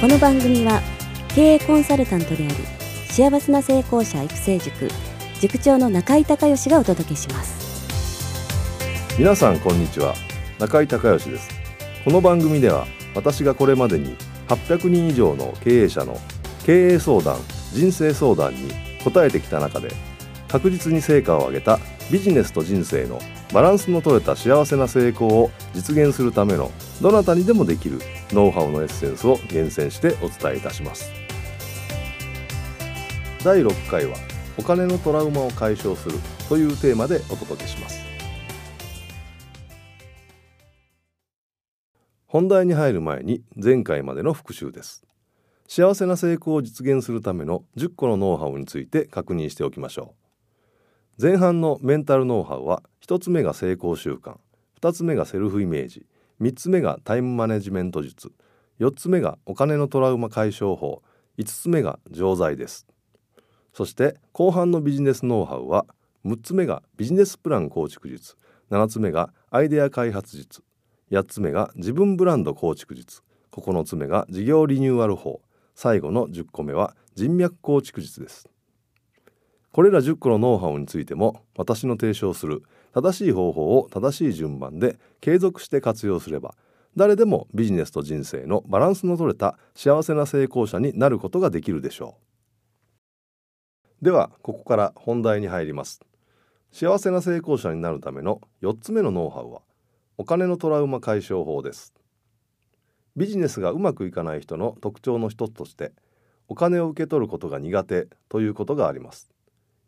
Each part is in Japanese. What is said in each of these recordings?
この番組は経営コンサルタントであり幸せな成功者育成塾塾長の中井孝義がお届けします。皆さんこんにちは、中井孝義です。この番組では私がこれまでに800人以上の経営者の経営相談、人生相談に答えてきた中で、確実に成果を上げたビジネスと人生のバランスの取れた幸せな成功を実現するためのどなたにでもできるノウハウのエッセンスを厳選してお伝えいたします。第6回はお金のトラウマを解消するというテーマでお届けします。本題に入る前に前回までの復習です。幸せな成功を実現するための10個のノウハウについて確認しておきましょう。前半のメンタルノウハウは1つ目が成功習慣、2つ目がセルフイメージ、3つ目がタイムマネジメント術、4つ目がお金のトラウマ解消法、5つ目が錠剤です。そして後半のビジネスノウハウは6つ目がビジネスプラン構築術、7つ目がアイデア開発術、8つ目が自分ブランド構築術、9つ目が事業リニューアル法、最後の10個目は人脈構築術です。これら10個のノウハウについても、私の提唱する正しい方法を正しい順番で継続して活用すれば、誰でもビジネスと人生のバランスの取れた幸せな成功者になることができるでしょう。ではここから本題に入ります。幸せな成功者になるための4つ目のノウハウはお金のトラウマ解消法です。ビジネスがうまくいかない人の特徴の一つとして、お金を受け取ることが苦手ということがあります。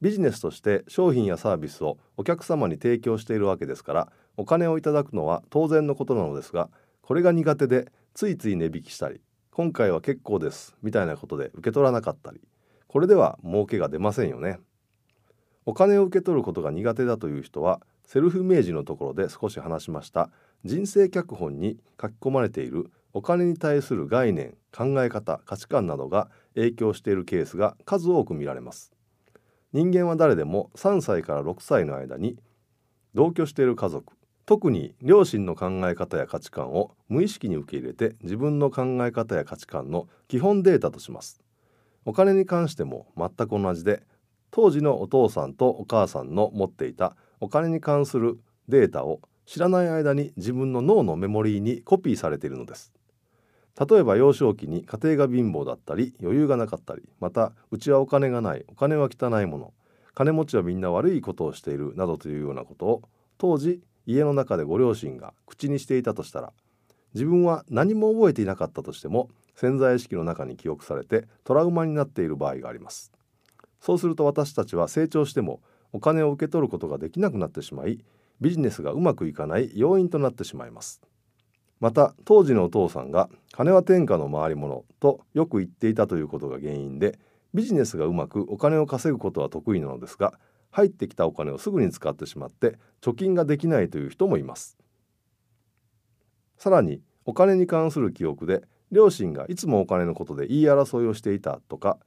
ビジネスとして商品やサービスをお客様に提供しているわけですから、お金をいただくのは当然のことなのですが、これが苦手でついつい値引きしたり、今回は結構ですみたいなことで受け取らなかったり、これでは儲けが出ませんよね。お金を受け取ることが苦手だという人は、セルフイメージのところで少し話しました人生脚本に書き込まれているお金に対する概念、考え方、価値観などが影響しているケースが数多く見られます。人間は誰でも3歳から6歳の間に同居している家族、特に両親の考え方や価値観を無意識に受け入れて、自分の考え方や価値観の基本データとします。お金に関しても全く同じで、当時のお父さんとお母さんの持っていたお金に関するデータを知らない間に自分の脳のメモリーにコピーされているのです。例えば幼少期に家庭が貧乏だったり、余裕がなかったり、またうちはお金がない、お金は汚いもの、金持ちはみんな悪いことをしているなどというようなことを、当時家の中でご両親が口にしていたとしたら、自分は何も覚えていなかったとしても潜在意識の中に記憶されてトラウマになっている場合があります。そうすると私たちは成長してもお金を受け取ることができなくなってしまい、ビジネスがうまくいかない要因となってしまいます。また当時のお父さんが金は天下の回り物とよく言っていたということが原因で、ビジネスがうまくお金を稼ぐことは得意なのですが、入ってきたお金をすぐに使ってしまって貯金ができないという人もいます。さらにお金に関する記憶で、両親がいつもお金のことで言い争いをしていたとか、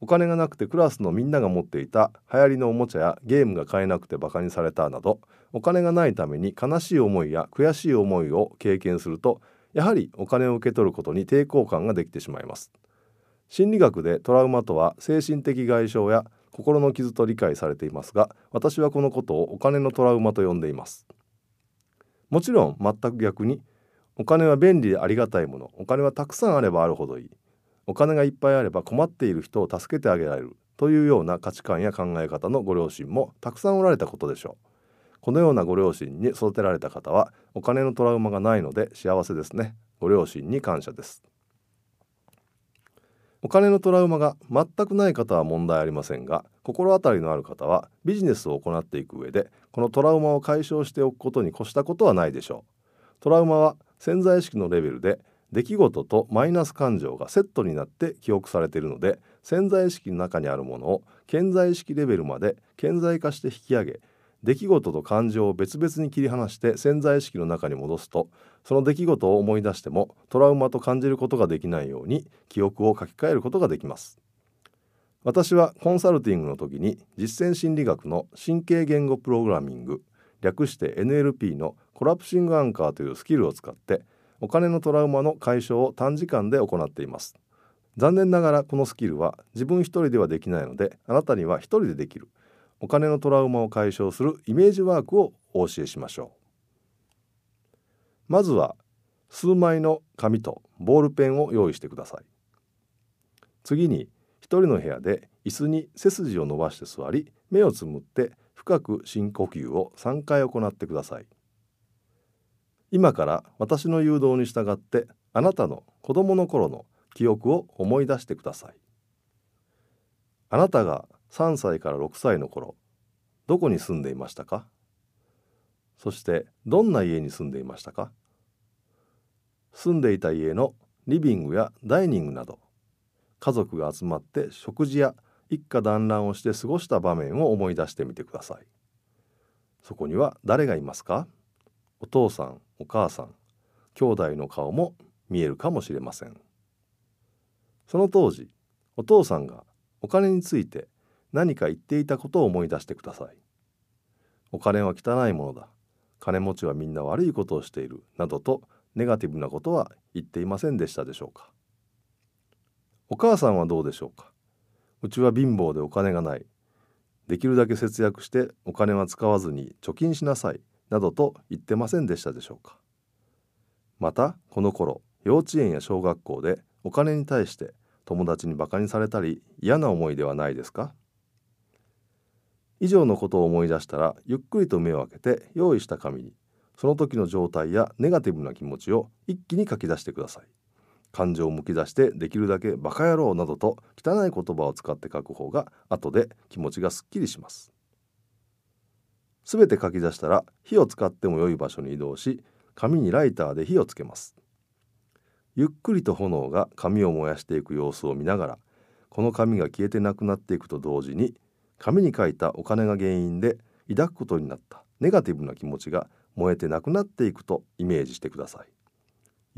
お金がなくてクラスのみんなが持っていた流行りのおもちゃやゲームが買えなくてバカにされたなど、お金がないために悲しい思いや悔しい思いを経験すると、やはりお金を受け取ることに抵抗感ができてしまいます。心理学でトラウマとは精神的外傷や心の傷と理解されていますが、私はこのことをお金のトラウマと呼んでいます。もちろん全く逆に、お金は便利でありがたいもの、お金はたくさんあればあるほどいい、お金がいっぱいあれば困っている人を助けてあげられるというような価値観や考え方のご両親もたくさんおられたことでしょう。このようなご両親に育てられた方はお金のトラウマがないので幸せですね。ご両親に感謝です。お金のトラウマが全くない方は問題ありませんが、心当たりのある方はビジネスを行っていく上でこのトラウマを解消しておくことに越したことはないでしょう。トラウマは潜在意識のレベルで出来事とマイナス感情がセットになって記憶されているので、潜在意識の中にあるものを顕在意識レベルまで顕在化して引き上げ、出来事と感情を別々に切り離して潜在意識の中に戻すと、その出来事を思い出してもトラウマと感じることができないように記憶を書き換えることができます。私はコンサルティングの時に実践心理学の神経言語プログラミング、略して NLP のコラプシングアンカーというスキルを使ってお金のトラウマの解消を短時間で行っています。残念ながらこのスキルは自分一人ではできないので、あなたには一人でできるお金のトラウマを解消するイメージワークをお教えしましょう。まずは数枚の紙とボールペンを用意してください。次に一人の部屋で椅子に背筋を伸ばして座り、目をつむって深く深呼吸を3回行ってください。今から私の誘導に従ってあなたの子供の頃の記憶を思い出してください。あなたが3歳から6歳の頃、どこに住んでいましたか？そしてどんな家に住んでいましたか？住んでいた家のリビングやダイニングなど、家族が集まって食事や一家団らんをして過ごした場面を思い出してみてください。そこには誰がいますか？お父さん、お母さん、兄弟の顔も見えるかもしれません。その当時、お父さんがお金について何か言っていたことを思い出してください。お金は汚いものだ、金持ちはみんな悪いことをしているなどとネガティブなことは言っていませんでしたでしょうか。お母さんはどうでしょうか。うちは貧乏でお金がない、できるだけ節約してお金は使わずに貯金しなさいなどと言ってませんでしたでしょうか。またこの頃、幼稚園や小学校でお金に対して友達にバカにされたり嫌な思いではないですか。以上のことを思い出したら、ゆっくりと目を開けて用意した紙にその時の状態やネガティブな気持ちを一気に書き出してください。感情をむき出して、できるだけバカ野郎などと汚い言葉を使って書く方が後で気持ちがすっきりします。すべて書き出したら、火を使っても良い場所に移動し、紙にライターで火をつけます。ゆっくりと炎が紙を燃やしていく様子を見ながら、この紙が消えてなくなっていくと同時に、紙に書いたお金が原因で抱くことになったネガティブな気持ちが燃えてなくなっていくとイメージしてください。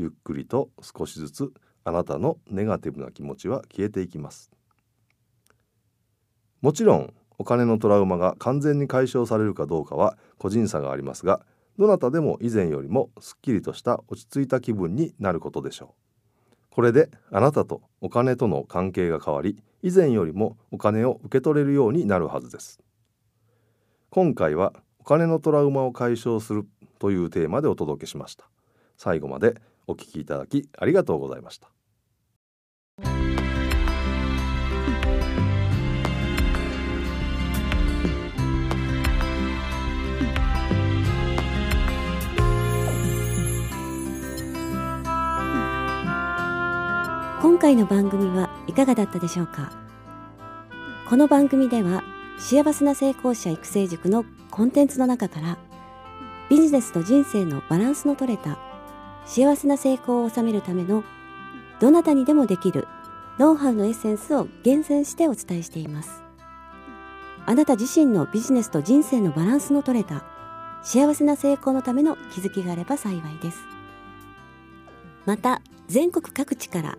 ゆっくりと少しずつあなたのネガティブな気持ちは消えていきます。もちろんお金のトラウマが完全に解消されるかどうかは個人差がありますが、どなたでも以前よりもすっきりとした落ち着いた気分になることでしょう。これであなたとお金との関係が変わり、以前よりもお金を受け取れるようになるはずです。今回はお金のトラウマを解消するというテーマでお届けしました。最後までお聞きいただきありがとうございました。今回の番組はいかがだったでしょうか。この番組では幸せな成功者育成塾のコンテンツの中から、ビジネスと人生のバランスの取れた幸せな成功を収めるためのどなたにでもできるノウハウのエッセンスを厳選してお伝えしています。あなた自身のビジネスと人生のバランスの取れた幸せな成功のための気づきがあれば幸いです。また全国各地から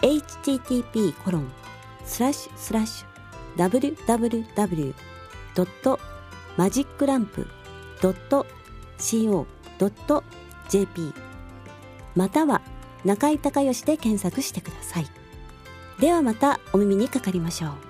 http://www.magiclamp.co.jp または中井孝義で検索してください。ではまたお耳にかかりましょう。